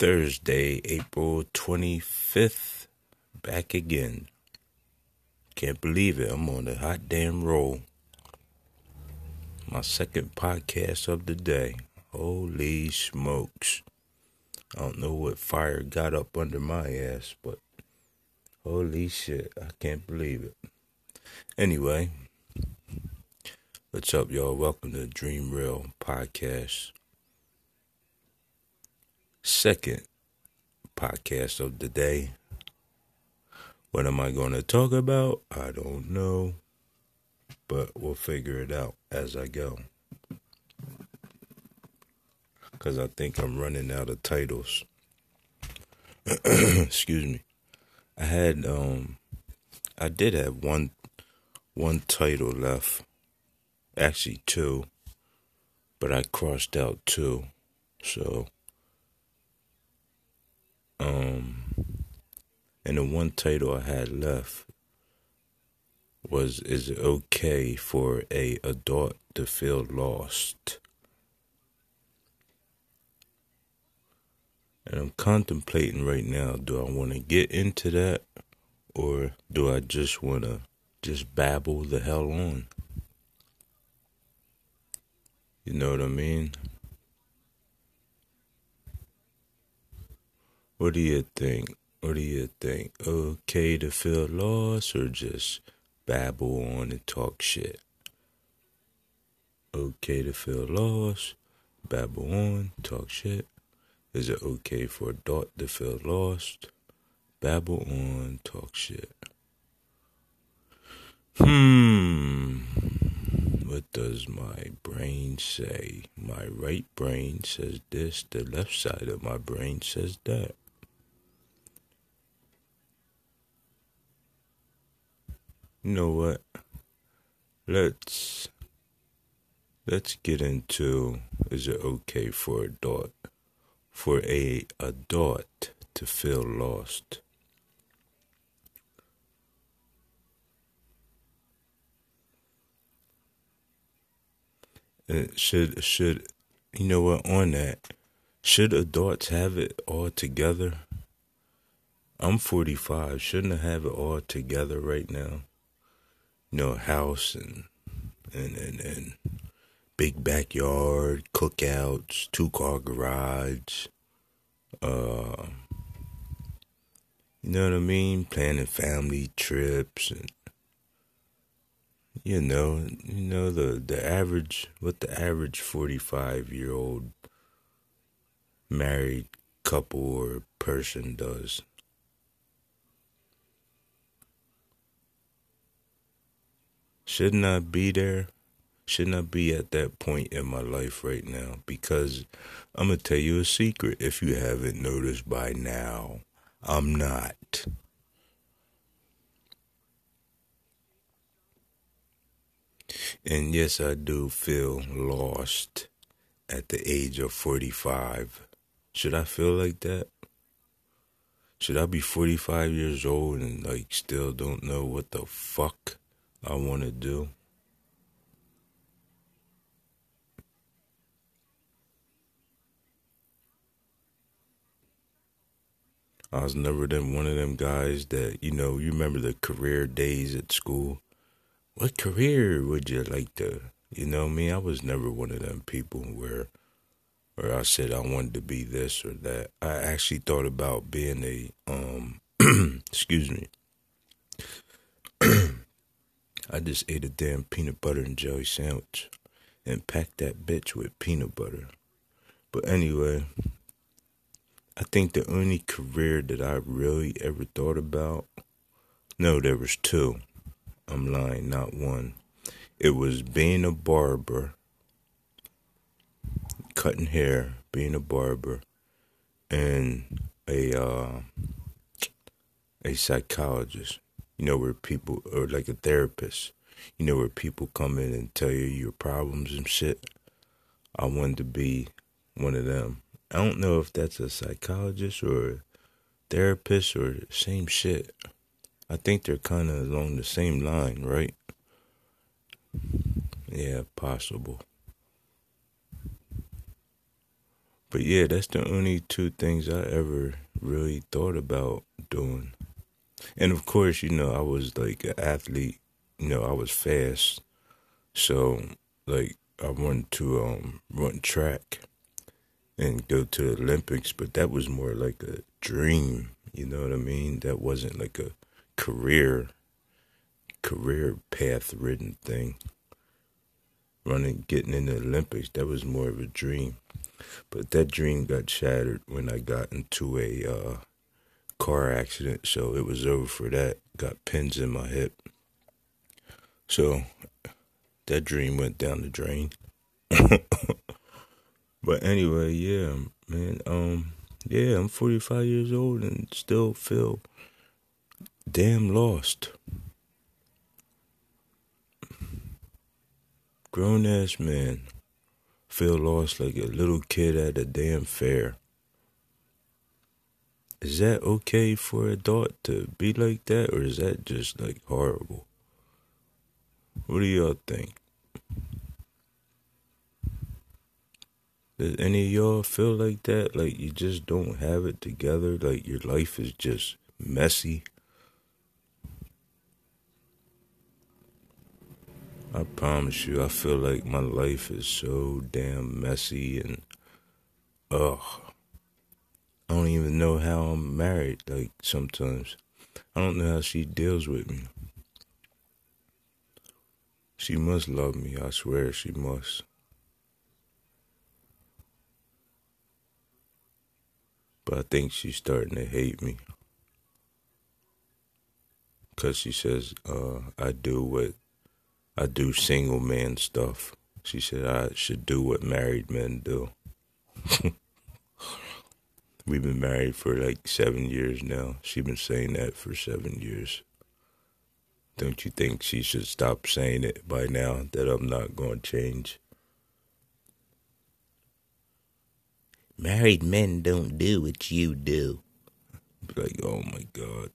Thursday, April 25th, back again. Can't believe it, I'm on a hot damn roll. My second podcast of the day. Holy smokes. I don't know what fire got up under my ass, but holy shit, I can't believe it. Anyway, what's up, y'all? Welcome to Dream Real Podcast. Second podcast of the day. What am I going to talk about? I don't know, but we'll figure it out as I go, because I think I'm running out of titles. Excuse me. I had I did have one title left, actually two, but I crossed out two, so. And the one title I had left was, is it okay for a adult to feel lost? And I'm contemplating right now, do I want to get into that, or do I just want to just babble the hell on? You know what I mean? What do you think? What do you think? Okay to feel lost, or just babble on and talk shit? Okay to feel lost, babble on, talk shit. Is it okay for a dog to feel lost? Babble on, talk shit. What does my brain say? My right brain says this, the left side of my brain says that. You know what? Let's get into, is it okay for an adult to feel lost? And should you know what, on that, should adults have it all together? I'm 45, shouldn't I have it all together right now? No house and big backyard, cookouts, 2-car garage, you know what I mean? Planning family trips and you know the average 45-year-old married couple or person does. Shouldn't I be there? Shouldn't I be at that point in my life right now? Because I'm going to tell you a secret, if you haven't noticed by now, I'm not. And yes, I do feel lost at the age of 45. Should I feel like that? Should I be 45 years old and like still don't know what the fuck I want to do? I was never one of them guys that, you know, you remember the career days at school? What career would you like to, you know me? I was never one of them people where I said I wanted to be this or that. I actually thought about being a, excuse me. I just ate a damn peanut butter and jelly sandwich and packed that bitch with peanut butter. But anyway, I think the only career that I really ever thought about, no, there was two. I'm lying, not one. It was being a barber, cutting hair, being a barber, and a psychologist. You know, where people, or like a therapist, you know, where people come in and tell you your problems and shit. I wanted to be one of them. I don't know if that's a psychologist or a therapist or the same shit. I think they're kind of along the same line, right? Yeah, possible. But yeah, that's the only two things I ever really thought about doing. And of course, you know, I was like an athlete. You know, I was fast. So, like, I wanted to run track and go to the Olympics. But that was more like a dream, you know what I mean? That wasn't like a career path ridden thing. Getting in the Olympics, that was more of a dream. But that dream got shattered when I got into a car accident, so it was over for that. Got pins in my hip. So that dream went down the drain. But anyway, yeah, man, yeah, I'm 45 years old and still feel damn lost. Grown-ass man feel lost like a little kid at a damn fair. Is that okay for an adult to be like that, or is that just, like, horrible? What do y'all think? Does any of y'all feel like that? Like, you just don't have it together? Like, your life is just messy? I promise you, I feel like my life is so damn messy and, I don't even know how I'm married, like, sometimes. I don't know how she deals with me. She must love me, I swear she must. But I think she's starting to hate me. 'Cause she says, I do single man stuff. She said I should do what married men do. We've been married for like 7 years now. She's been saying that for 7 years. Don't you think she should stop saying it by now that I'm not going to change? Married men don't do what you do. Like, oh my God.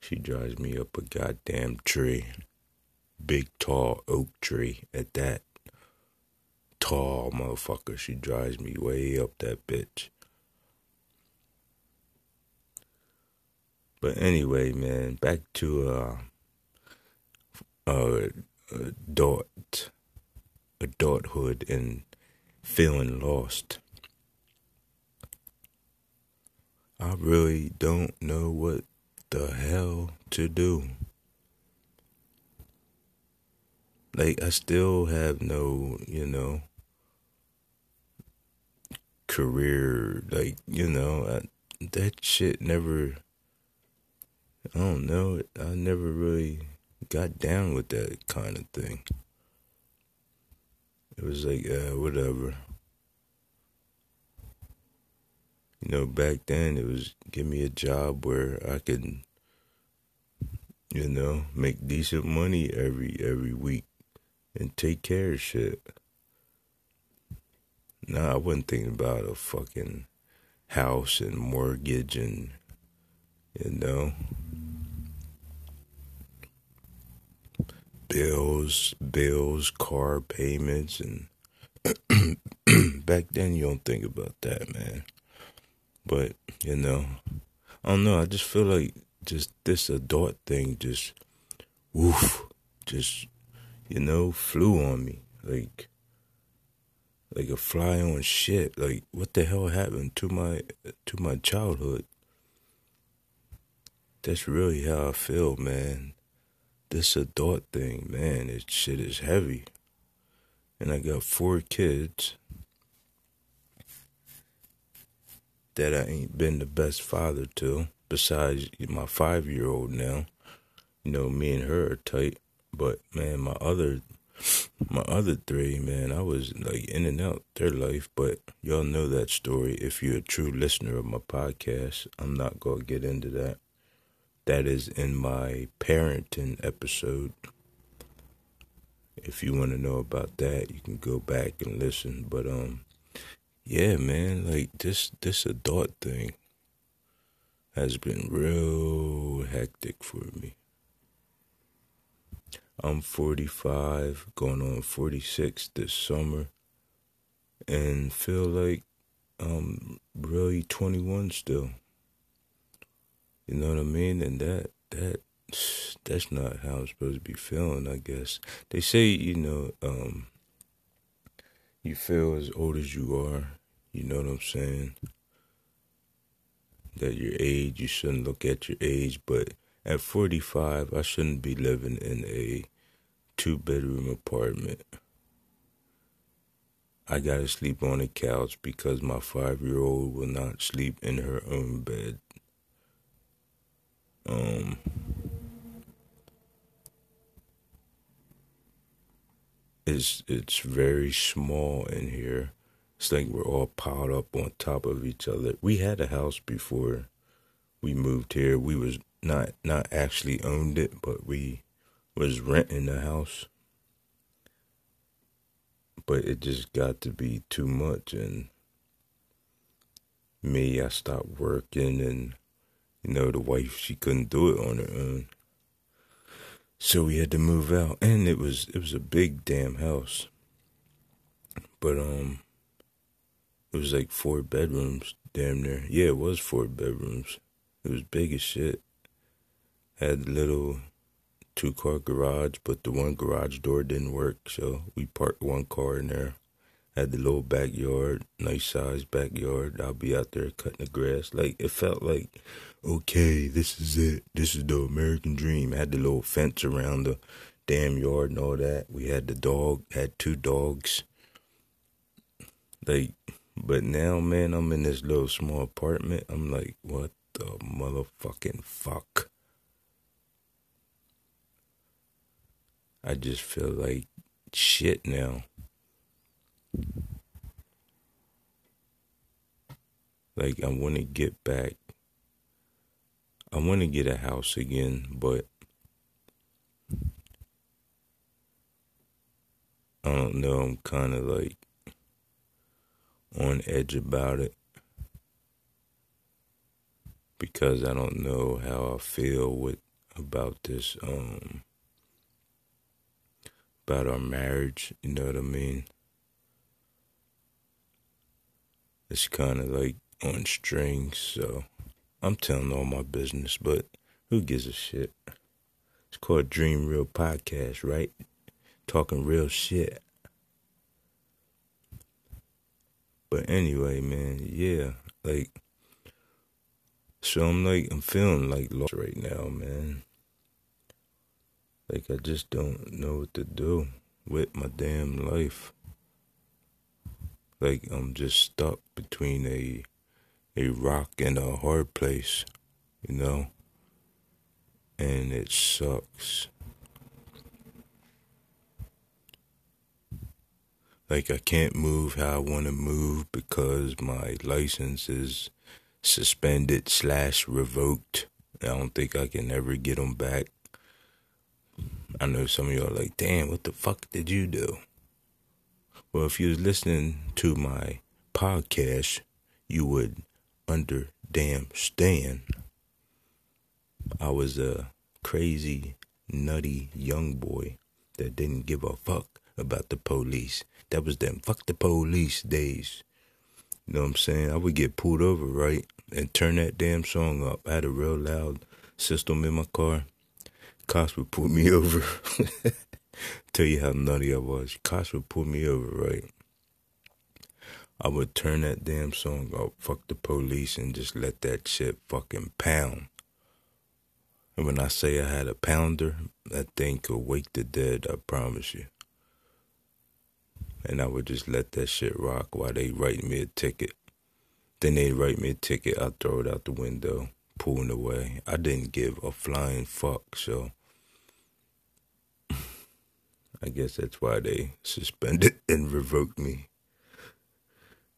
She drives me up a goddamn tree. Big, tall oak tree at that. Tall motherfucker. She drives me way up that bitch. But anyway, man, back to adulthood and feeling lost. I really don't know what the hell to do. Like, I still have no, you know, career, like, you know, that shit never, I don't know, I never really got down with that kind of thing. It was like, whatever. You know, back then, it was, give me a job where I could, you know, make decent money every week and take care of shit. Nah, I wasn't thinking about a fucking house and mortgage and, you know, bills, car payments, and back then you don't think about that, man. But, you know, I don't know, I just feel like just this adult thing just, woof, just, you know, flew on me. Like a fly on shit. Like, what the hell happened to my childhood? That's really how I feel, man. This adult thing, man, this shit is heavy. And I got 4 kids. That I ain't been the best father to, besides my 5-year-old now. You know, me and her are tight, but man, my other 3, man, I was like in and out their life, but y'all know that story. If you're a true listener of my podcast, I'm not going to get into that. That is in my parenting episode. If you want to know about that, you can go back and listen, but, yeah, man, like, this adult thing has been real hectic for me. I'm 45, going on 46 this summer, and feel like I'm really 21 still. You know what I mean? And that's not how I'm supposed to be feeling, I guess. They say, you know, you feel as old as you are, you know what I'm saying? That your age, you shouldn't look at your age, but at 45, I shouldn't be living in a 2-bedroom apartment. I gotta sleep on a couch because my 5-year-old will not sleep in her own bed. It's very small in here. It's like we're all piled up on top of each other. We had a house before we moved here. We was not actually owned it, but we was renting the house. But it just got to be too much, and me, I stopped working, and you know, the wife, she couldn't do it on her own. So we had to move out, and it was a big damn house. But it was like 4 bedrooms, damn near. Yeah, it was 4 bedrooms. It was big as shit. Had a little 2-car garage, but the one garage door didn't work, so we parked one car in there. Had the little backyard, nice-sized backyard. I'll be out there cutting the grass. Like, it felt like, okay, this is it. This is the American dream. Had the little fence around the damn yard and all that. We had the dog, had 2 dogs. Like, but now, man, I'm in this little small apartment. I'm like, what the motherfucking fuck? I just feel like shit now. Like, I want to get back. I want to get a house again, but I don't know. I'm kind of like on edge about it because I don't know how I feel about this, about our marriage. You know what I mean? It's kind of like on strings, so I'm telling all my business, but who gives a shit? It's called Dream Real Podcast, right? Talking real shit. But anyway, man, yeah, like, so I'm feeling like lost right now, man. Like, I just don't know what to do with my damn life. Like, I'm just stuck between a rock and a hard place, you know? And it sucks. Like, I can't move how I want to move because my license is suspended / revoked. I don't think I can ever get them back. I know some of y'all are like, damn, what the fuck did you do? Well, if you was listening to my podcast, you would understand. I was a crazy, nutty young boy that didn't give a fuck about the police. That was them fuck the police days. You know what I'm saying? I would get pulled over, right, and turn that damn song up. I had a real loud system in my car. Cops would pull me over. Tell you how nutty I was. Cops would pull me over, right? I would turn that damn song up, fuck the police, and just let that shit fucking pound. And when I say I had a pounder, that thing could wake the dead, I promise you. And I would just let that shit rock while they write me a ticket. Then they write me a ticket, I'd throw it out the window, pulling away. I didn't give a flying fuck, so I guess that's why they suspended and revoked me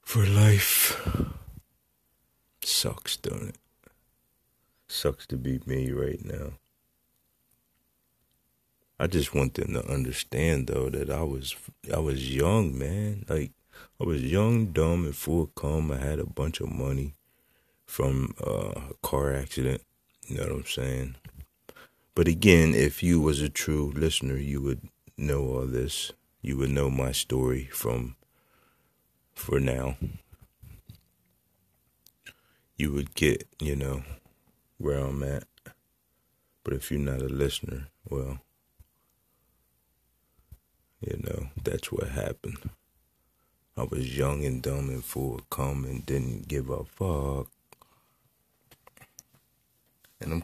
for life. Sucks, don't it? Sucks to be me right now. I just want them to understand, though, that I was young, man. Like, I was young, dumb, and full of cum. I had a bunch of money from a car accident. You know what I'm saying? But again, if you was a true listener, you would know all this. You would know my story for now. You would get, you know, where I'm at. But if you're not a listener, well, you know, that's what happened. I was young and dumb and full of cum and didn't give a fuck. And I'm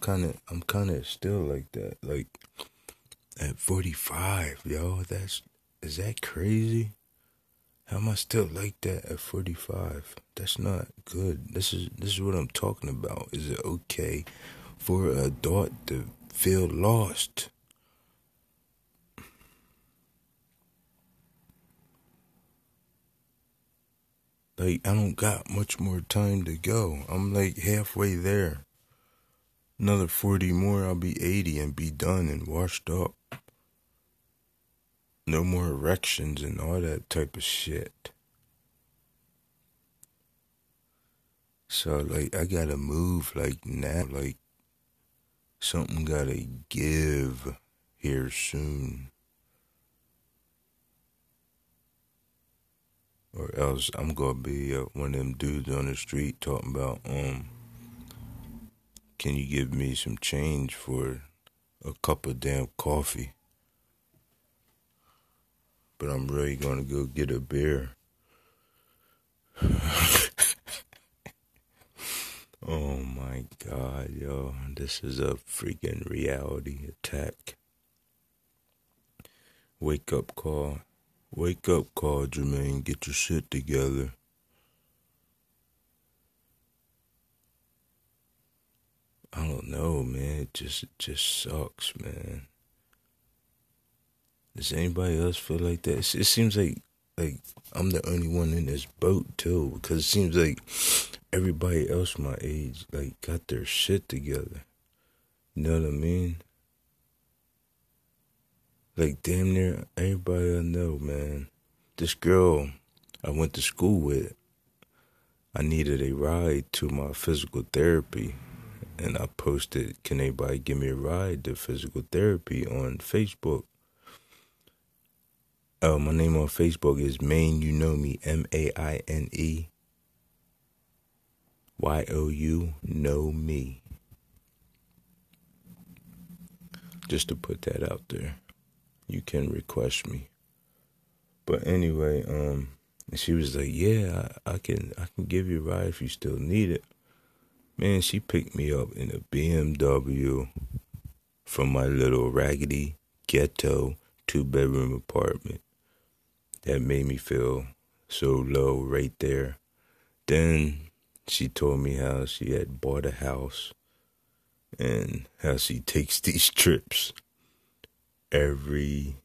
kind of still like that. Like, at 45, yo, is that crazy? How am I still like that at 45? That's not good. This is what I'm talking about. Is it okay for an adult to feel lost? Like, I don't got much more time to go. I'm like halfway there. Another 40 more, I'll be 80 and be done and washed up. No more erections and all that type of shit. So, like, I gotta move like now. Like, something gotta give here soon. Or else I'm gonna be one of them dudes on the street talking about, can you give me some change for a cup of damn coffee? But I'm really gonna go get a beer. Oh my God, yo. This is a freaking reality attack. Wake up call. Wake up call, Jermaine. Get your shit together. I don't know, man. It just sucks, man. Does anybody else feel like that? It seems like I'm the only one in this boat, too. Because it seems like everybody else my age, like, got their shit together. You know what I mean? Like, damn near everybody I know, man. This girl I went to school with, I needed a ride to my physical therapy. And I posted, can anybody give me a ride to physical therapy on Facebook? My name on Facebook is Maine, you know me, M-A-I-N-E. Y-O-U, know me. Just to put that out there. You can request me. But anyway, she was like, yeah, I can give you a ride if you still need it. Man, she picked me up in a BMW from my little raggedy ghetto 2-bedroom apartment. That made me feel so low right there. Then she told me how she had bought a house and how she takes these trips every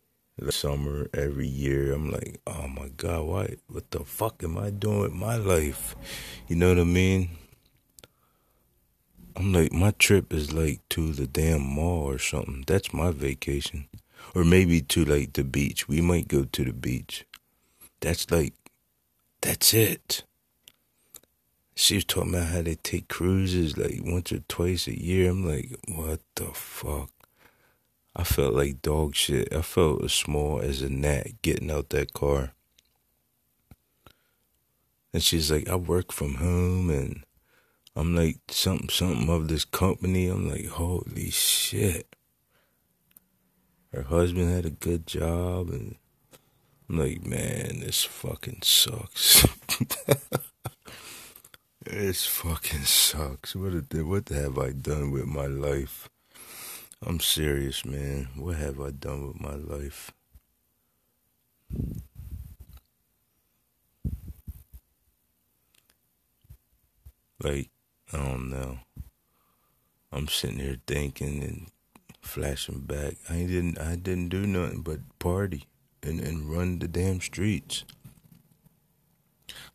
summer, every year. I'm like, oh my God, what the fuck am I doing with my life? You know what I mean? I'm like, my trip is like to the damn mall or something. That's my vacation. Or maybe to like the beach. We might go to the beach. That's it. She was talking about how they take cruises like once or twice a year. I'm like, what the fuck? I felt like dog shit. I felt as small as a gnat getting out that car. And she's like, I work from home and I'm like something of this company. I'm like, holy shit. Her husband had a good job, and I'm like, man, this fucking sucks. This fucking sucks. What have I done with my life? I'm serious, man. What have I done with my life? Like, I don't know. I'm sitting here thinking and flashing back. I didn't do nothing but party and run the damn streets.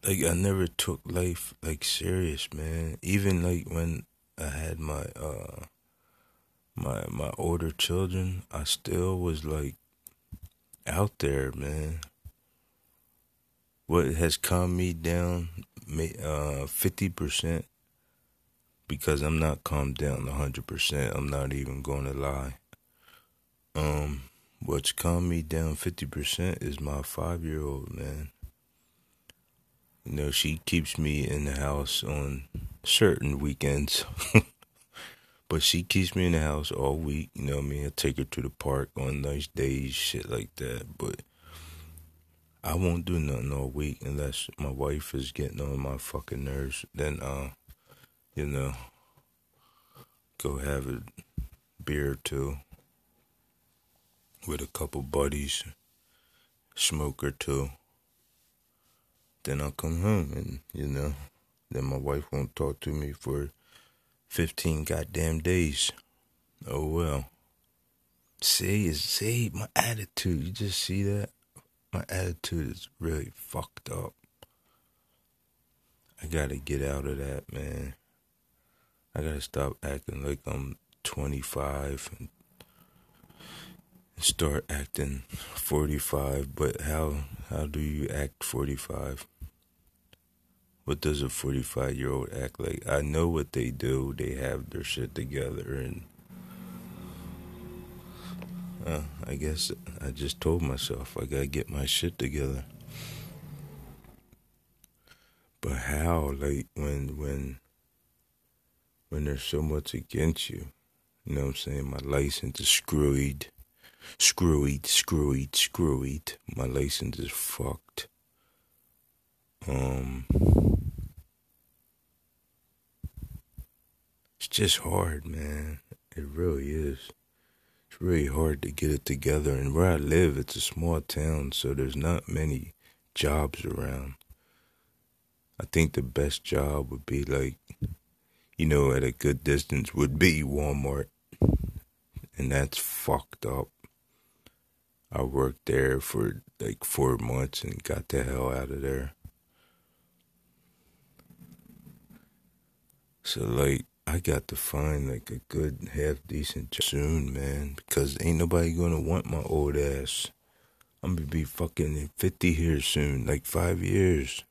Like, I never took life like serious, man. Even like when I had my my older children, I still was like out there, man. What has calmed me down 50%, because I'm not calmed down 100%. I'm not even going to lie. What's calmed me down 50% is my 5-year-old, man. You know, she keeps me in the house on certain weekends. But she keeps me in the house all week, you know what I mean? I take her to the park on nice days, shit like that. But I won't do nothing all week unless my wife is getting on my fucking nerves. Then, you know, go have a beer or two with a couple buddies, smoke or two. Then I'll come home and, you know, then my wife won't talk to me for 15 goddamn days. Oh, well. See, my attitude. You just see that? My attitude is really fucked up. I gotta get out of that, man. I gotta stop acting like I'm 25 and start acting 45. But how do you act 45? What does a 45-year-old act like? I know what they do. They have their shit together. And I guess I just told myself I gotta get my shit together. But how? Like, when there's so much against you. You know what I'm saying? My license is screwed. Screwed. My license is fucked. It's just hard, man. It really is. It's really hard to get it together. And where I live, it's a small town, so there's not many jobs around. I think the best job would be like, you know, at a good distance would be Walmart. And that's fucked up. I worked there for like 4 months and got the hell out of there. So, like, I got to find, like, a good, half-decent job soon, man. Because ain't nobody gonna want my old ass. I'm gonna be fucking 50 here soon. Like, 5 years.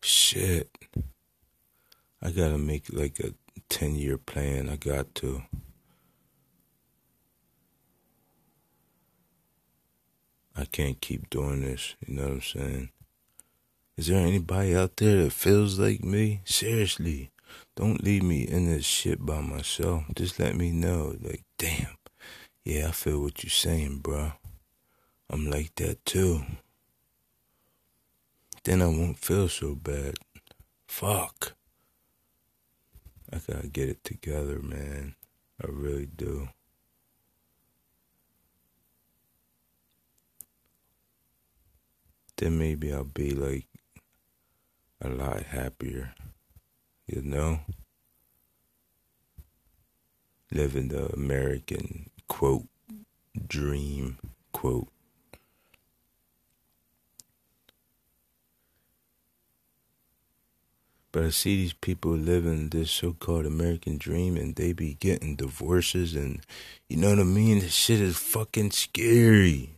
Shit. I gotta make, like, a 10-year plan. I got to. I can't keep doing this. You know what I'm saying? Is there anybody out there that feels like me? Seriously, don't leave me in this shit by myself. Just let me know. Like, damn. Yeah, I feel what you're saying, bro. I'm like that, too. Then I won't feel so bad. Fuck. I gotta get it together, man. I really do. Then maybe I'll be, like, a lot happier, you know? Living the American, quote, dream, quote. But I see these people living this so-called American dream and they be getting divorces and, you know what I mean? This shit is fucking scary.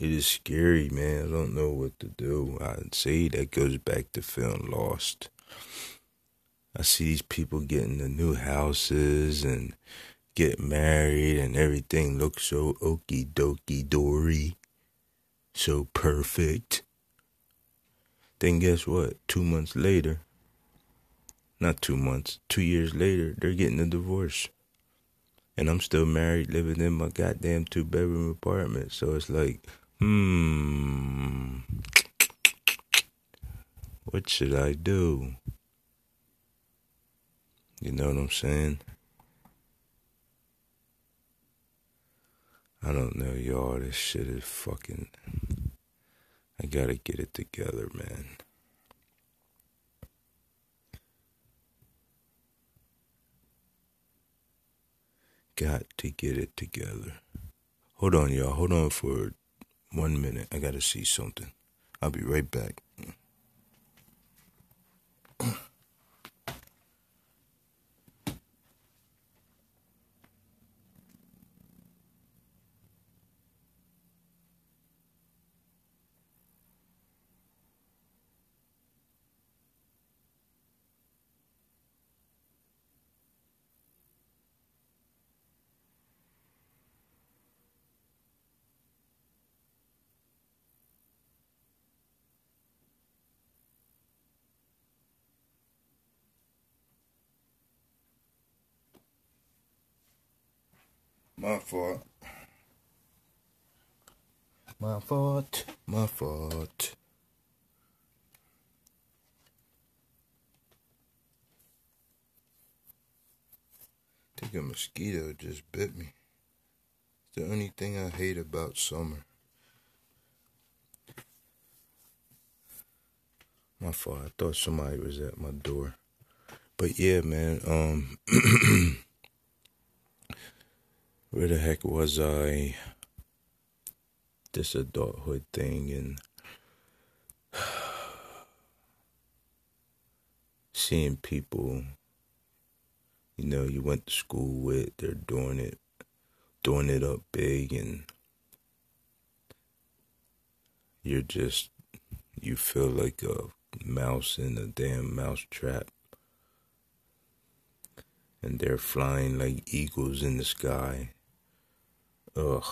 It is scary, man. I don't know what to do. I'd say that goes back to feeling lost. I see these people getting the new houses and get married and everything looks so okie dokie dory. So perfect. Then guess what? 2 months later, not 2 months, 2 years later, they're getting a divorce. And I'm still married living in my goddamn 2-bedroom apartment. So it's like, what should I do? You know what I'm saying? I don't know, y'all. This shit is fucking... I gotta get it together, man. Got to get it together. Hold on, y'all. Hold on for 1 minute. I gotta see something. I'll be right back. My fault. I think a mosquito just bit me. It's the only thing I hate about summer. My fault. I thought somebody was at my door. But yeah, man, where the heck was I? This adulthood thing and seeing people, you know, you went to school with, they're doing it up big, and you're just, you feel like a mouse in a damn mouse trap. And they're flying like eagles in the sky. Ugh.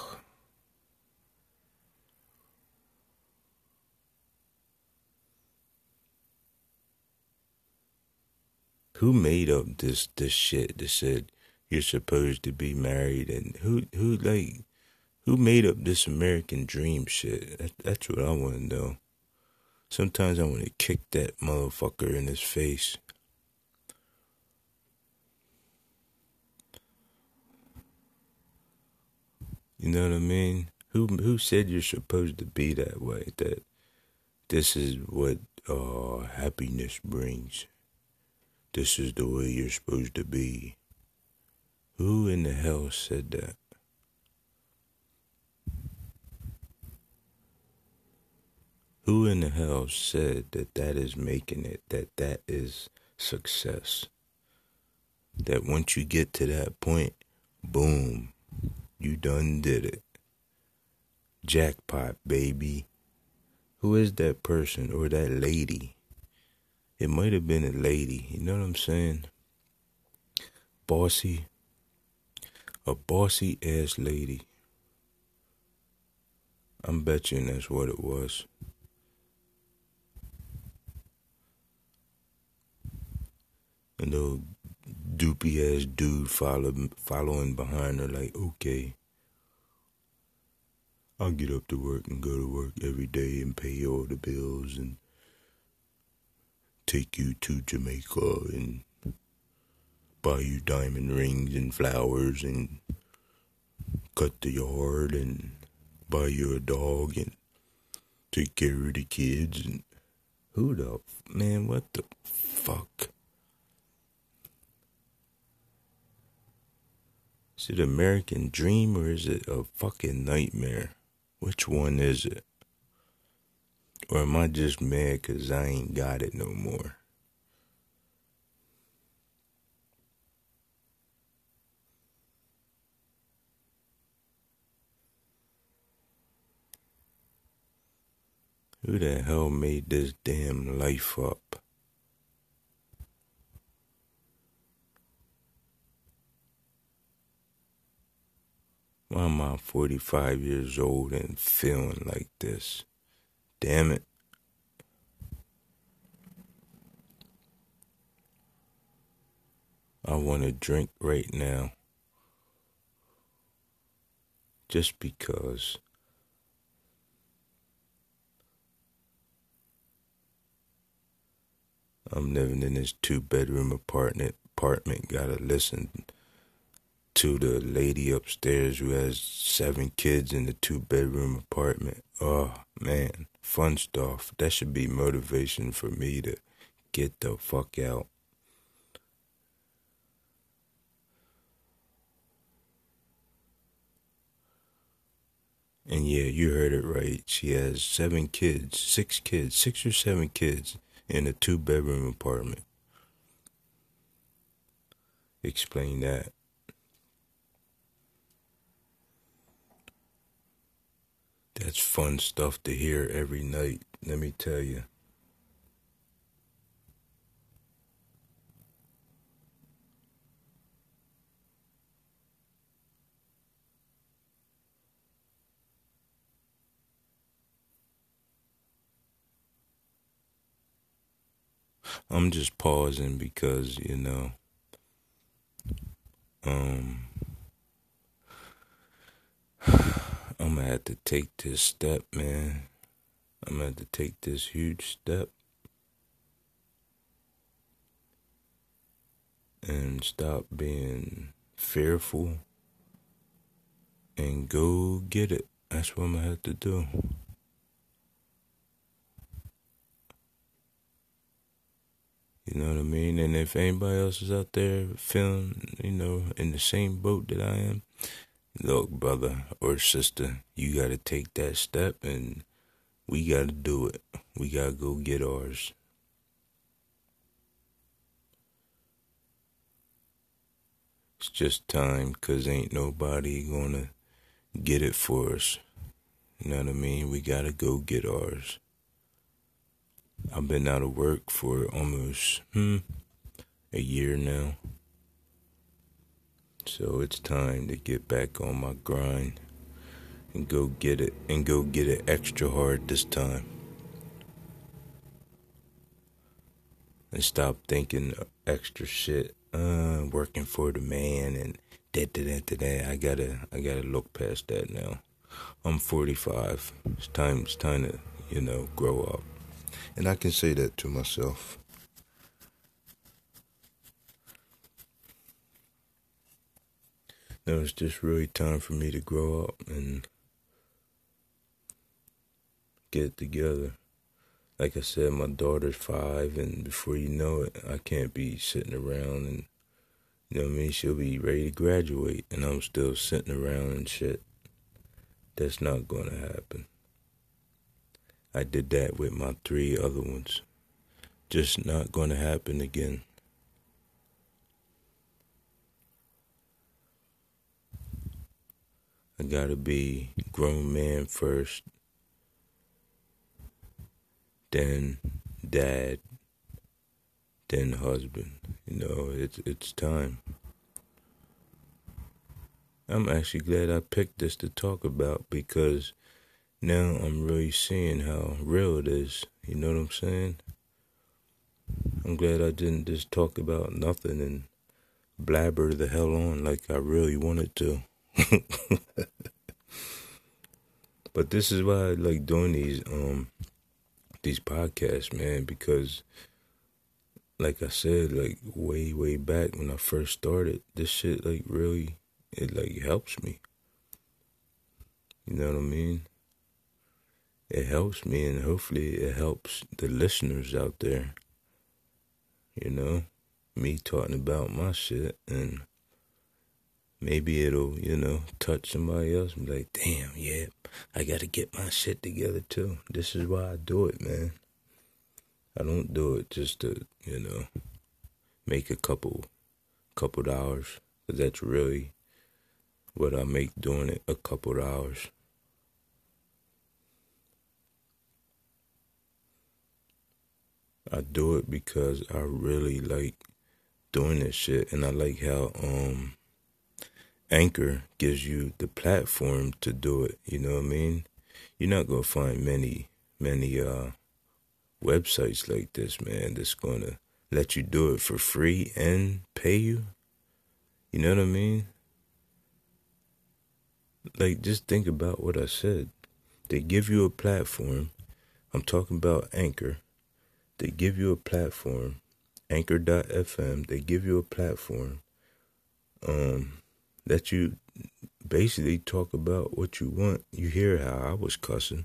Who made up this shit that said you're supposed to be married? And who made up this American dream shit? That's what I want to know. Sometimes I want to kick that motherfucker in his face. You know what I mean? Who said you're supposed to be that way? That this is what happiness brings. This is the way you're supposed to be. Who in the hell said that? Who in the hell said that is making it, that is success? That once you get to that point, boom. You done did it. Jackpot, baby. Who is that person or that lady? It might have been a lady. You know what I'm saying? Bossy. A bossy ass lady. I'm betting that's what it was. And the doopy ass dude following behind her like, okay, I'll get up to work and go to work every day and pay all the bills and take you to Jamaica and buy you diamond rings and flowers and cut the yard and buy you a dog and take care of the kids. And who the man, what the fuck? Is it American dream or is it a fucking nightmare? Which one is it? Or am I just mad because I ain't got it no more? Who the hell made this damn life up? Why am I 45 years old and feeling like this? Damn it. I want to drink right now. Just because. I'm living in this 2-bedroom apartment. Gotta listen to the lady upstairs who has 7 kids in the 2-bedroom apartment. Oh, man. Fun stuff. That should be motivation for me to get the fuck out. And yeah, you heard it right. She has 6 or 7 kids in a 2-bedroom apartment. Explain that. That's fun stuff to hear every night, let me tell you. I'm just pausing because, you know, I'm going to have to take this step, man. I'm going to have to take this huge step and stop being fearful and go get it. That's what I'm going to have to do. You know what I mean? And if anybody else is out there feeling, you know, in the same boat that I am, look, brother or sister, you got to take that step and we got to do it. We got to go get ours. It's just time, because ain't nobody going to get it for us. You know what I mean? We got to go get ours. I've been out of work for almost a year now. So it's time to get back on my grind and go get it, and go get it extra hard this time. And stop thinking extra shit. Working for the man and da-da-da-da-da. I gotta look past that now. I'm 45. It's time to, you know, grow up. And I can say that to myself. No, it's just really time for me to grow up and get it together. Like I said, my daughter's 5, and before you know it, I can't be sitting around and, you know what I mean, she'll be ready to graduate, and I'm still sitting around and shit. That's not going to happen. I did that with my 3 other ones. Just not going to happen again. I got to be grown man first. Then dad. Then husband. You know, it's time. I'm actually glad I picked this to talk about, because now I'm really seeing how real it is. You know what I'm saying? I'm glad I didn't just talk about nothing and blabber the hell on like I really wanted to. But this is why I like doing these podcasts, man, because like I said, like way back when I first started, this shit like really, it like helps me. You know what I mean? It helps me, and hopefully it helps the listeners out there. You know, me talking about my shit, and maybe it'll, you know, touch somebody else and be like, damn, yeah, I got to get my shit together too. This is why I do it, man. I don't do it just to, you know, make a couple dollars. Because that's really what I make doing it, a couple dollars. I do it because I really like doing this shit, and I like how Anchor gives you the platform to do it. You know what I mean? You're not gonna find many websites like this, man, that's gonna let you do it for free and pay you. You know what I mean? Like, just think about what I said. They give you a platform. I'm talking about Anchor. They give you a platform, Anchor.fm. They give you a platform that you basically talk about what you want. You hear how I was cussing,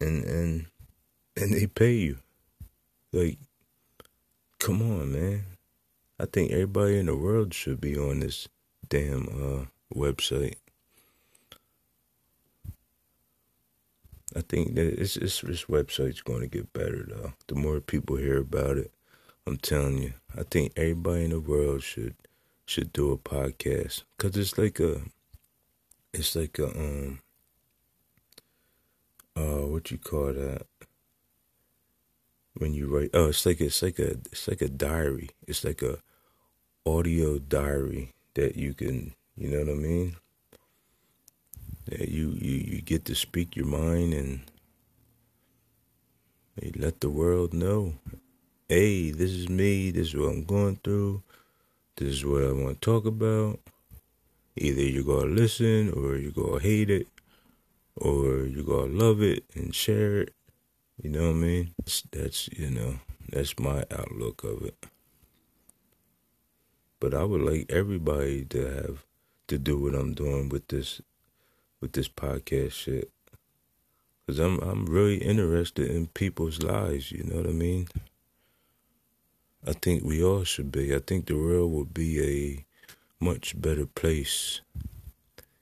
and they pay you. Like, come on, man. I think everybody in the world should be on this damn website. I think that this website's going to get better, though. The more people hear about it, I'm telling you. I think everybody in the world should do a podcast, because what you call that? When you write, it's like a diary. It's like a audio diary that you can, you know what I mean? That you get to speak your mind and you let the world know, hey, this is me, this is what I'm going through, this is what I want to talk about. Either you're going to listen or you're going to hate it, or you're going to love it and share it. You know what I mean? That's my outlook of it. But I would like everybody to have to do what I'm doing with this podcast shit. Because I'm really interested in people's lives, you know what I mean? I think we all should be. I think the world would be a much better place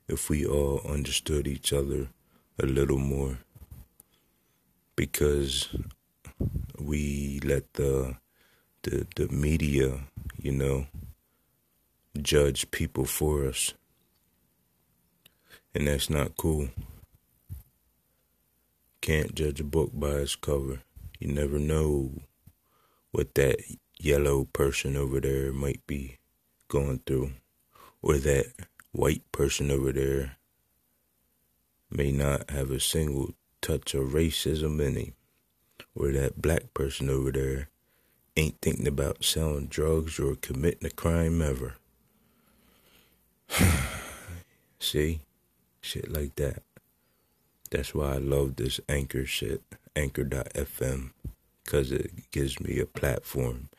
if we all understood each other a little more. Because we let the media, you know, judge people for us. And that's not cool. Can't judge a book by its cover. You never know what that yellow person over there might be going through. Or that white person over there may not have a single touch of racism in him. Or that black person over there ain't thinking about selling drugs or committing a crime ever. See? Shit like that. That's why I love this Anchor shit. Anchor.fm. Because it gives me a platform.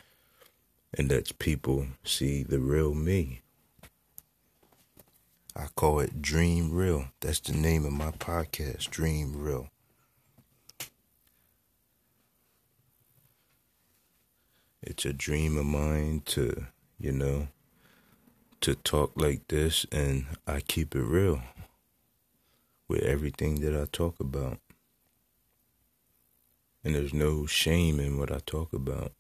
And lets people see the real me. I call it Dream Real. That's the name of my podcast. Dream Real. It's a dream of mine to, you know, to talk like this, and I keep it real with everything that I talk about. And there's no shame in what I talk about.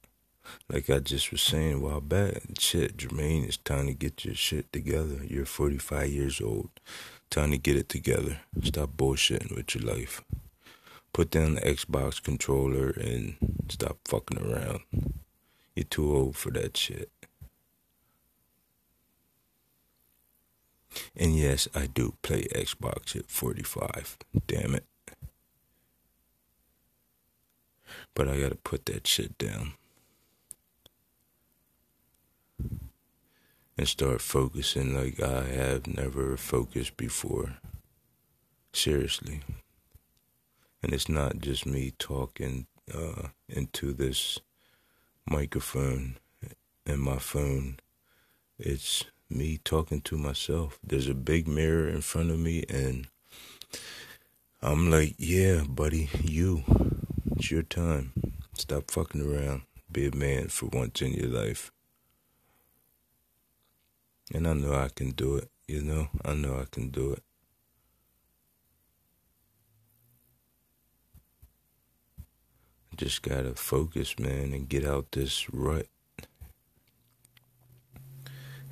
Like I just was saying a while back, shit, Jermaine, it's time to get your shit together. You're 45 years old. Time to get it together. Stop bullshitting with your life. Put down the Xbox controller and stop fucking around. You're too old for that shit. And yes, I do play Xbox at 45. Damn it. But I gotta put that shit down. And start focusing like I have never focused before. Seriously. And it's not just me talking into this microphone and my phone. It's me talking to myself. There's a big mirror in front of me, and I'm like, yeah, buddy, it's your time. Stop fucking around. Be a man for once in your life. And I know I can do it, you know? I know I can do it. I just gotta focus, man, and get out this rut.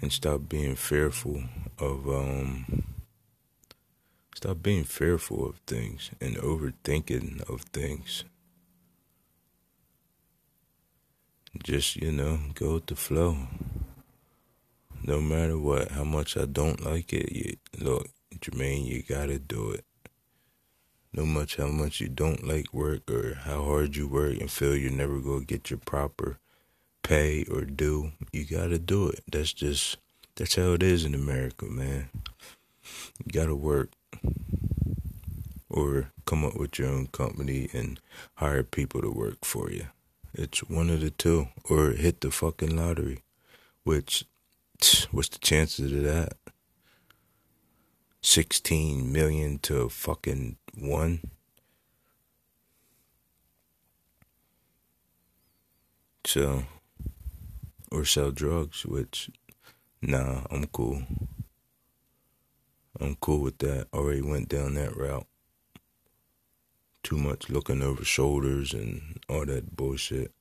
And stop being fearful of things and overthinking of things. Just, you know, go with the flow. No matter what, how much I don't like it, look, Jermaine, you gotta do it. No matter how much you don't like work or how hard you work and feel you're never gonna get your proper pay or do, you gotta do it. That's how it is in America, man. You gotta work or come up with your own company and hire people to work for you. It's one of the two, or hit the fucking lottery, which, what's the chances of that? 16 million to fucking 1. So, or sell drugs, which, nah, I'm cool. I'm cool with that. Already went down that route. Too much looking over shoulders and all that bullshit.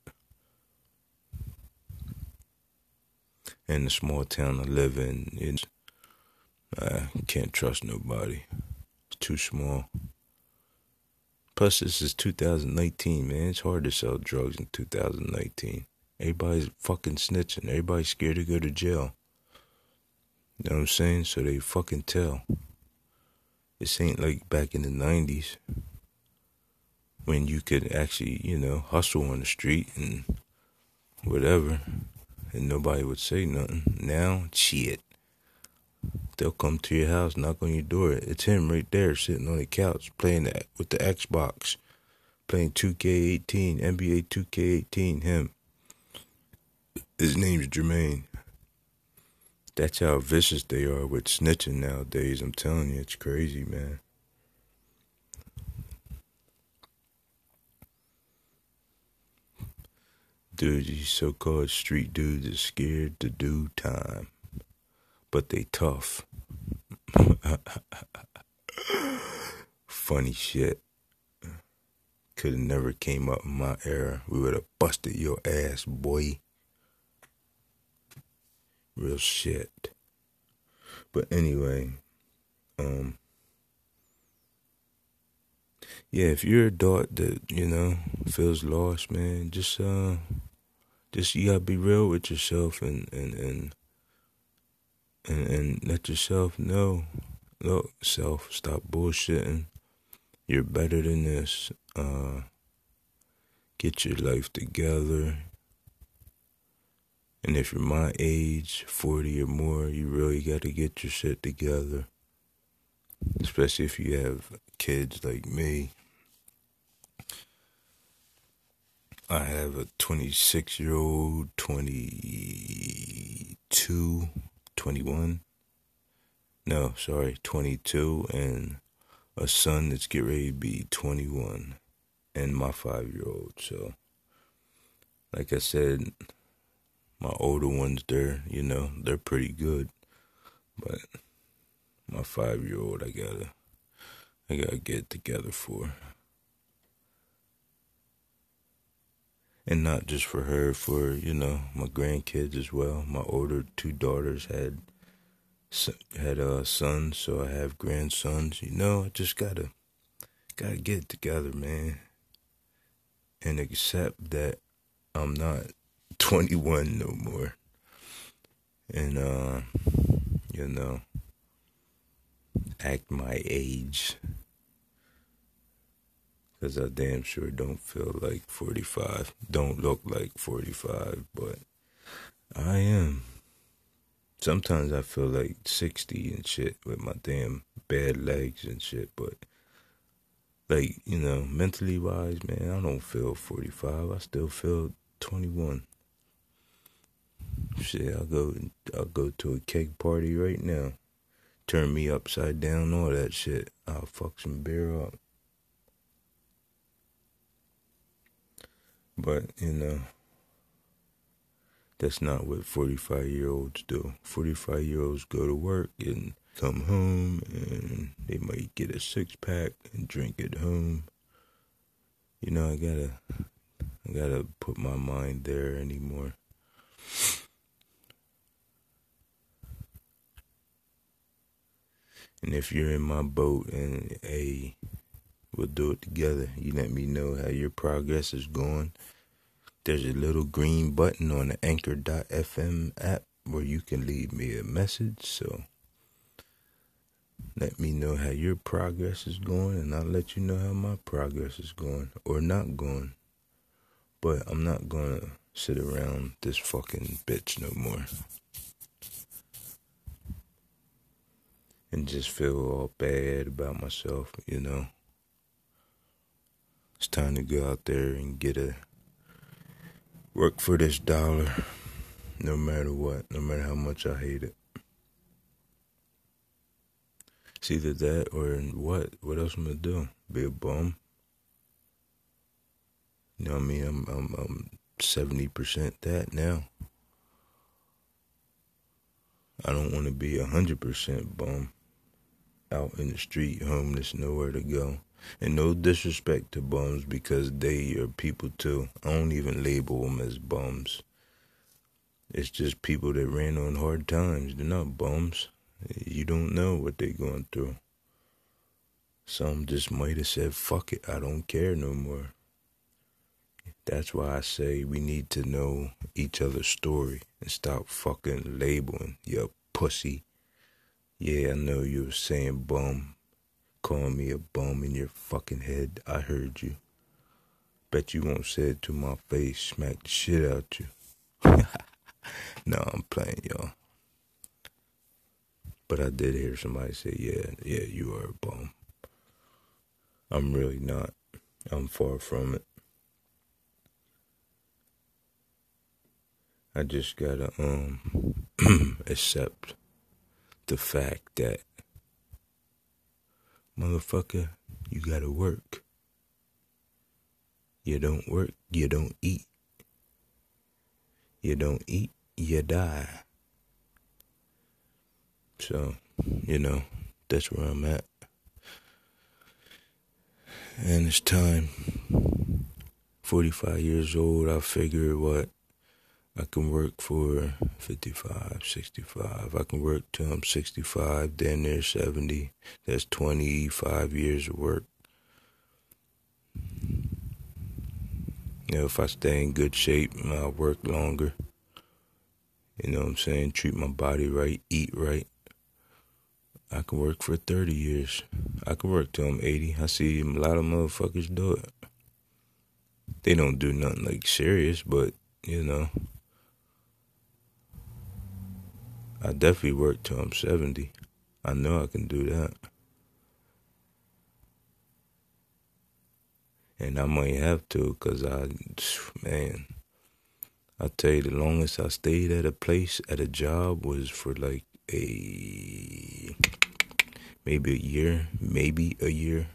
And the small town I live in, I can't trust nobody. It's too small. Plus, this is 2019, man. It's hard to sell drugs in 2019. Everybody's fucking snitching. Everybody's scared to go to jail. You know what I'm saying? So they fucking tell. This ain't like back in the 90s. When you could actually, you know, hustle on the street and whatever. And nobody would say nothing. Now, shit. They'll come to your house, knock on your door. It's him right there sitting on the couch playing with the Xbox, playing 2K18, NBA 2K18, him. His name's Jermaine. That's how vicious they are with snitching nowadays. I'm telling you, it's crazy, man. Dude, these so-called street dudes are scared to do time. But they tough. Funny shit. Could have never came up in my era. We would have busted your ass, boy. Real shit. But anyway, yeah, if you're a dog that, you know, feels lost, man, just you gotta be real with yourself and let yourself know. Look, self, stop bullshitting. You're better than this. Get your life together. And if you're my age, 40 or more, you really got to get your shit together. Especially if you have kids like me. I have a 26-year-old, 22, and a son that's getting ready to be 21, and my 5-year-old. So, like I said, my older ones, they're pretty good, but my 5-year-old, I gotta get together for, and not just for her, for, my grandkids as well. My older two daughters had sons, so I have grandsons. I just gotta get together, man, and accept that I'm not 21 no more, and act my age, because I damn sure don't feel like 45, don't look like 45, but I am. Sometimes I feel like 60 and shit with my damn bad legs and shit, but like, mentally wise, man, I don't feel 45, I still feel 21. Shit, I'll go to a keg party right now. Turn me upside down, all that shit. I'll fuck some beer up. But, that's not what 45-year-olds do. 45-year-olds go to work and come home, and they might get a six-pack and drink at home. I gotta put my mind there anymore. And if you're in my boat and, hey, we'll do it together. You let me know how your progress is going. There's a little green button on the Anchor.fm app where you can leave me a message. So let me know how your progress is going, and I'll let you know how my progress is going or not going. But I'm not going to sit around this fucking bitch no more. And just feel all bad about myself, It's time to go out there and work for this dollar. No matter what. No matter how much I hate it. It's either that or what? What else am I going to do? Be a bum? You know what I mean? I'm 70% that now. I don't want to be 100% bum out in the street, homeless, nowhere to go. And no disrespect to bums, because they are people too. I don't even label them as bums. It's just people that ran on hard times. They're not bums. You don't know what they're going through. Some just might have said, fuck it, I don't care no more. That's why I say we need to know each other's story and stop fucking labeling, you pussy. Yeah, I know you were saying bum. Call me a bum in your fucking head. I heard you. Bet you won't say it to my face. Smack the shit out you. Nah, I'm playing, y'all. But I did hear somebody say, yeah, you are a bum. I'm really not. I'm far from it. I just gotta accept the fact that, motherfucker, you gotta work. You don't work, you don't eat. You don't eat, you die. So, you know, that's where I'm at. And it's time. 45 years old, I figure what? I can work for 55, 65. I can work till I'm 65, then there's 70. That's 25 years of work. You know, if I stay in good shape, I'll work longer. You know what I'm saying? Treat my body right, eat right. I can work for 30 years. I can work till I'm 80. I see a lot of motherfuckers do it. They don't do nothing like serious, but, you know, I definitely work till I'm 70. I know I can do that. And I might have to, because I tell you, the longest I stayed at a place, at a job, was for like maybe a year.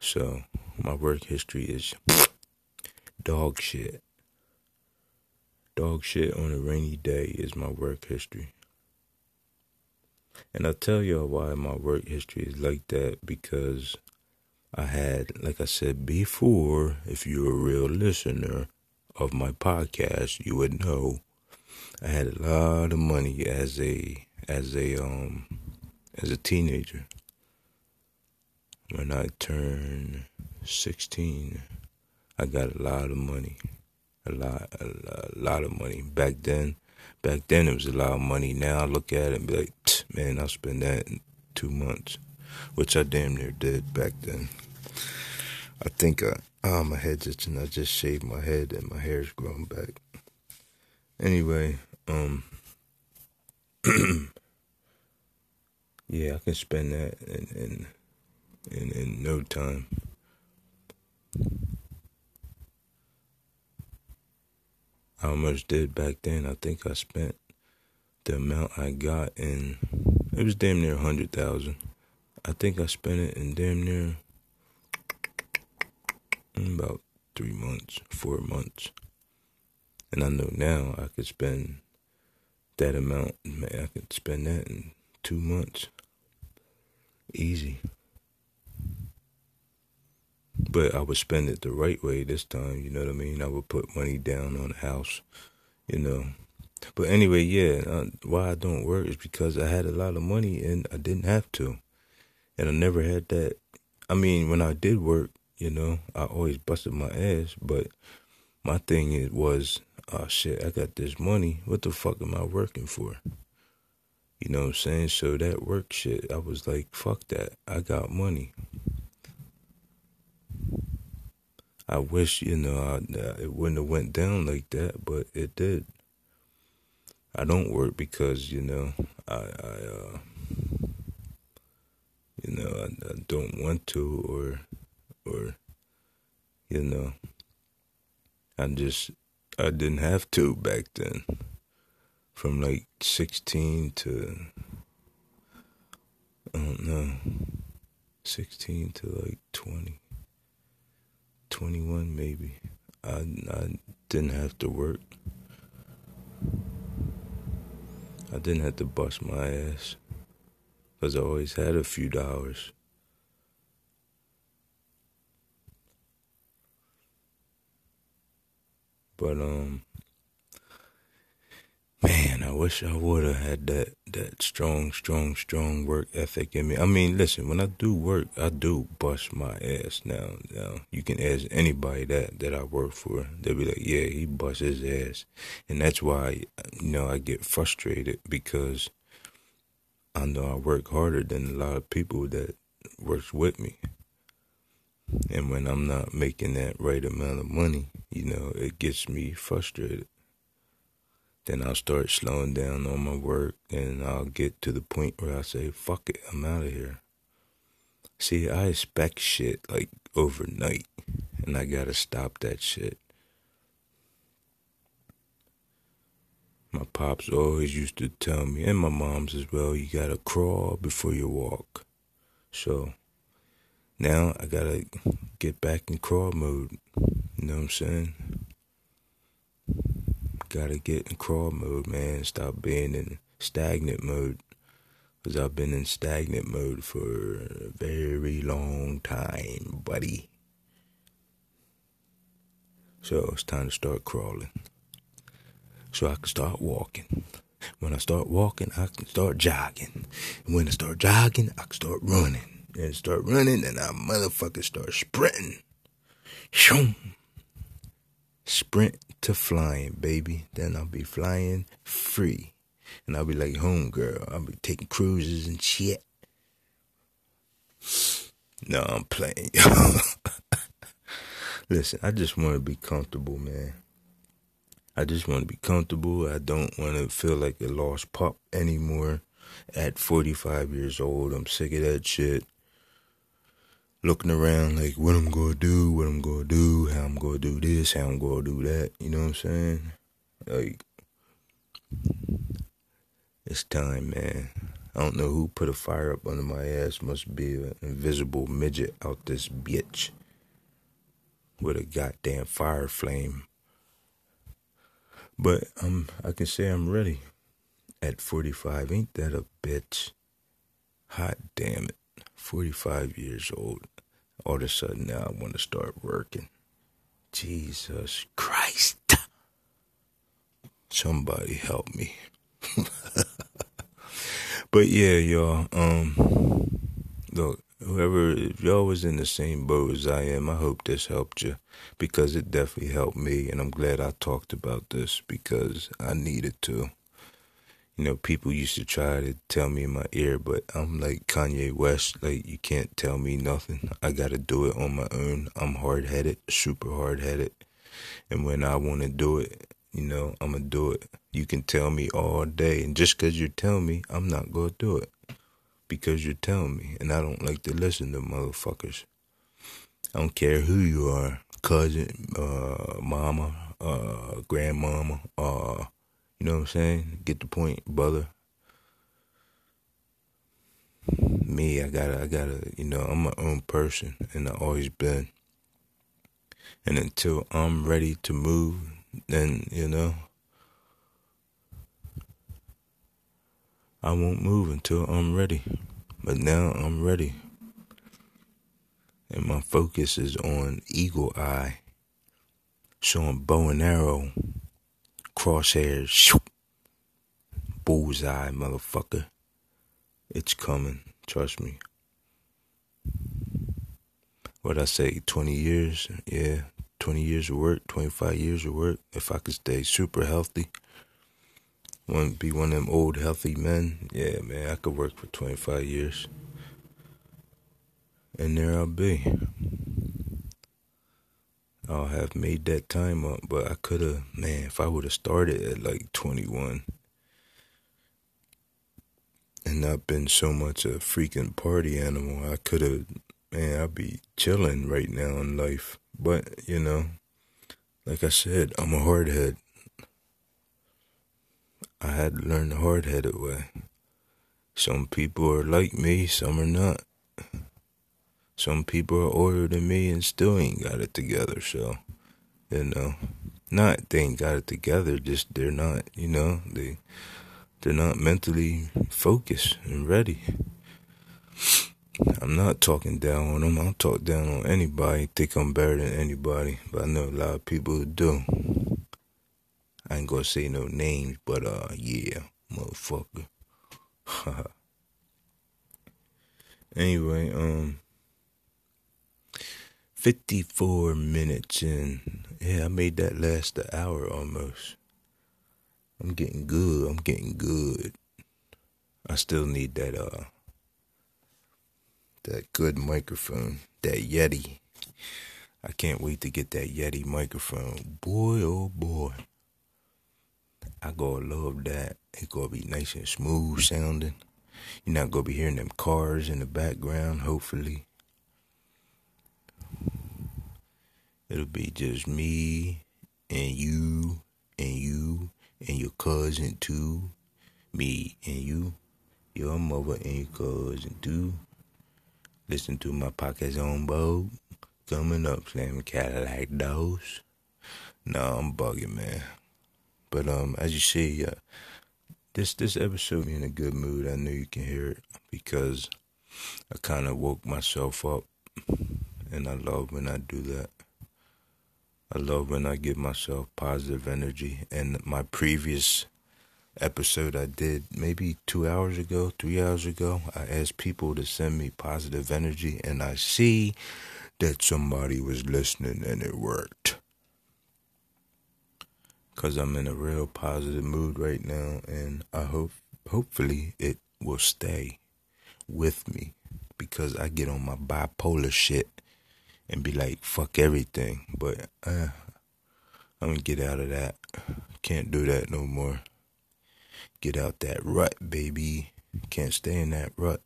So my work history is dog shit. Dog shit on a rainy day is my work history. And I'll tell y'all why my work history is like that, because I had, like I said before, if you're a real listener of my podcast, you would know I had a lot of money as a teenager. When I turned 16, I got a lot of money. Back then it was a lot of money. Now I look at it and be like, man, I'll spend that in 2 months. Which I damn near did back then. I think my head's itching. I just shaved my head and my hair's growing back. Anyway, yeah, I can spend that in no time. I almost did back then. I think I spent the amount I got in, it was damn near 100,000. I think I spent it in damn near about 4 months. And I know now I could spend that amount. Man, I could spend that in 2 months. Easy. But I would spend it the right way this time, you know what I mean? I would put money down on the house, you know. But anyway, yeah, why I don't work is because I had a lot of money and I didn't have to. And I never had that. I mean, when I did work, you know, I always busted my ass. But my thing was, oh, shit, I got this money. What the fuck am I working for? You know what I'm saying? So that work shit, I was like, fuck that. I got money. I wish, you know, it wouldn't have went down like that, but it did. I don't work because, you know, I don't want to, or, you know, I didn't have to back then. From like 16 to, I don't know, 16 to like 20, 21 maybe, I didn't have to work. I didn't have to bust my ass. Because I always had a few dollars. But, man, I wish I would have had that strong work ethic in me. I mean, listen, when I do work, I do bust my ass now. Now, you can ask anybody that I work for. They'll be like, yeah, he busts his ass. And that's why, you know, I get frustrated, because I know I work harder than a lot of people that works with me. And when I'm not making that right amount of money, you know, it gets me frustrated. Then I'll start slowing down on my work, and I'll get to the point where I say, fuck it, I'm out of here. See, I expect shit, like, overnight, and I gotta stop that shit. My pops always used to tell me, and my moms as well, you gotta crawl before you walk. So, now I gotta get back in crawl mode, you know what I'm saying? Gotta get in crawl mode, man. Stop being in stagnant mode. Because I've been in stagnant mode for a very long time, buddy. So it's time to start crawling. So I can start walking. When I start walking, I can start jogging. And when I start jogging, I can start running. And start running, and I motherfucking start sprinting. Shoom. Sprint to flying, baby. Then I'll be flying free. And I'll be like homegirl. I'll be taking cruises and shit. No, I'm playing. Listen, I just want to be comfortable, man. I just want to be comfortable. I don't want to feel like a lost pup anymore. At 45 years old, I'm sick of that shit. Looking around like what I'm going to do, how I'm going to do this, how I'm going to do that. You know what I'm saying? Like, it's time, man. I don't know who put a fire up under my ass. Must be an invisible midget out this bitch. With a goddamn fire flame. But I can say I'm ready. At 45, ain't that a bitch? Hot damn it. 45 years old. All of a sudden now I want to start working. Jesus Christ. Somebody help me. But yeah, y'all. Look, whoever, if y'all was in the same boat as I am, I hope this helped you. Because it definitely helped me. And I'm glad I talked about this because I needed to. You know, people used to try to tell me in my ear, but I'm like Kanye West, like, you can't tell me nothing. I got to do it on my own. I'm hard-headed, super hard-headed. And when I want to do it, you know, I'm going to do it. You can tell me all day. And just because you're telling me, I'm not going to do it. Because you're telling me. And I don't like to listen to motherfuckers. I don't care who you are. Cousin, mama, grandmama, you know what I'm saying? Get the point, brother. Me, I gotta, you know, I'm my own person, and I always been. And until I'm ready to move, then, you know, I won't move until I'm ready. But now I'm ready. And my focus is on eagle eye. So I'm bow and arrow. Crosshairs, shoop, bullseye, motherfucker. It's coming, trust me. What I say, 20 years, yeah, 20 years of work, 25 years of work. If I could stay super healthy, wouldn't be one of them old healthy men, yeah, man, I could work for 25 years. And there I'll be. I'll have made that time up, but I could have, man, if I would have started at like 21 and not been so much a freaking party animal, I could have, man, I'd be chilling right now in life. But, you know, like I said, I'm a hardhead. I had to learn the hard-headed way. Some people are like me, some are not. Some people are older than me and still ain't got it together, so, you know, not they ain't got it together, just they're not, you know, they're not mentally focused and ready. I'm not talking down on them, I'll talk down on anybody, think I'm better than anybody, but I know a lot of people who do. I ain't gonna say no names, but, yeah, motherfucker. Anyway, 54 minutes in. Yeah, I made that last an hour almost. I'm getting good. I still need that good microphone, that Yeti. I can't wait to get that Yeti microphone. Boy, oh boy. I gonna love that. It gonna be nice and smooth sounding. You're not gonna be hearing them cars in the background, hopefully. It'll be just me and you and you and your cousin too. Me and you, your mother and your cousin too. Listen to my podcast on Bob. Coming up, slamming Cadillac doors. Nah, I'm bugging, man. But as you see, this episode me in a good mood. I know you can hear it because I kind of woke myself up, and I love when I do that. I love when I give myself positive energy. And my previous episode I did maybe 2 hours ago, 3 hours ago, I asked people to send me positive energy, and I see that somebody was listening and it worked. Because I'm in a real positive mood right now, and I hopefully it will stay with me, because I get on my bipolar shit and be like, fuck everything. But I'm going to get out of that. Can't do that no more. Get out that rut, baby. Can't stay in that rut.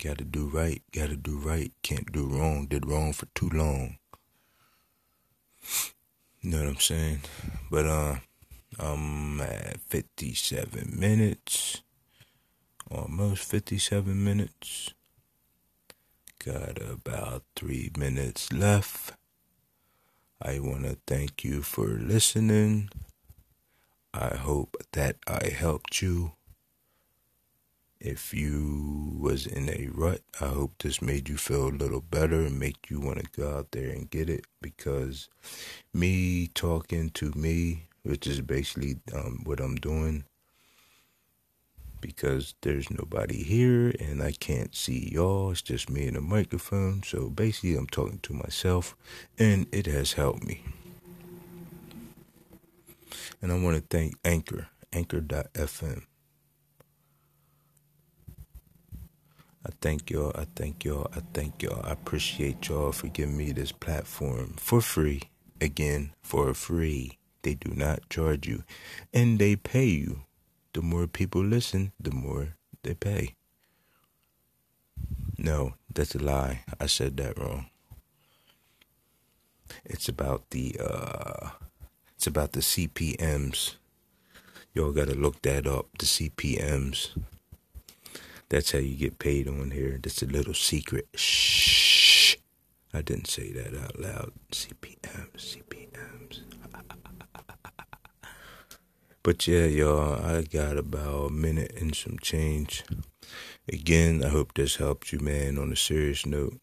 Gotta do right. Gotta do right. Can't do wrong. Did wrong for too long. Know what I'm saying? But I'm at 57 minutes. Almost 57 minutes. Got about 3 minutes left. I want to thank you for listening. I hope that I helped you. If you was in a rut, I hope this made you feel a little better and make you want to go out there and get it. Because me talking to me, which is basically what I'm doing, because there's nobody here and I can't see y'all. It's just me and a microphone. So basically I'm talking to myself, and it has helped me. And I want to thank Anchor.fm. I thank y'all. I appreciate y'all for giving me this platform for free. Again, for free. They do not charge you. And they pay you. The more people listen, the more they pay. No, that's a lie. I said that wrong. It's about the CPMs. Y'all gotta look that up. The CPMs. That's how you get paid on here. That's a little secret. Shh. I didn't say that out loud. CPMs. But yeah, y'all, I got about a minute and some change. Again, I hope this helped you, man, on a serious note.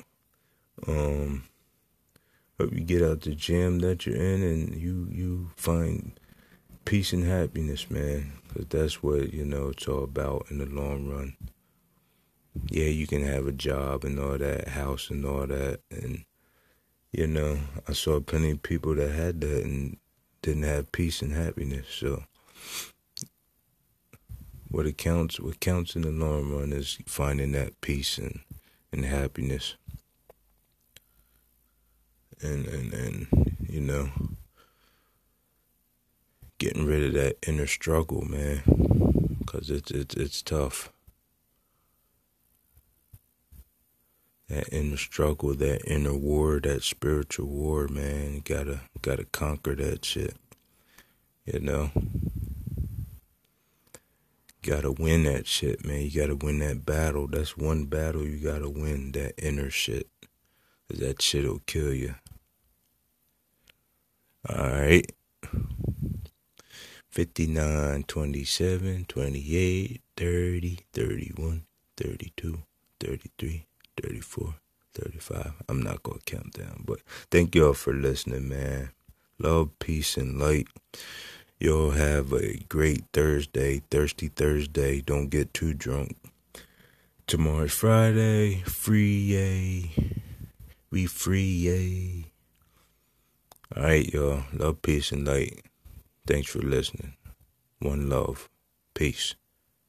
Hope you get out the jam that you're in and you find peace and happiness, man. Because that's what, it's all about in the long run. Yeah, you can have a job and all that, house and all that. And, I saw plenty of people that had that and didn't have peace and happiness. So what counts in the long run is finding that peace and happiness. And getting rid of that inner struggle, man, because it's tough. That inner struggle, that inner war, that spiritual war, man, you gotta conquer that shit. Gotta win that shit, man. You gotta win that battle. That's one battle you gotta win. That inner shit, 'cause that shit'll kill you. Alright, 59, 27, 28, 30, 31, 32, 33, 34, 35. I'm not going to count down, but thank y'all for listening, man. Love, peace, and light. Y'all have a great Thursday, Thirsty Thursday. Don't get too drunk. Tomorrow's Friday, free, yay. We free, yay. All right, y'all. Love, peace, and light. Thanks for listening. One love. Peace.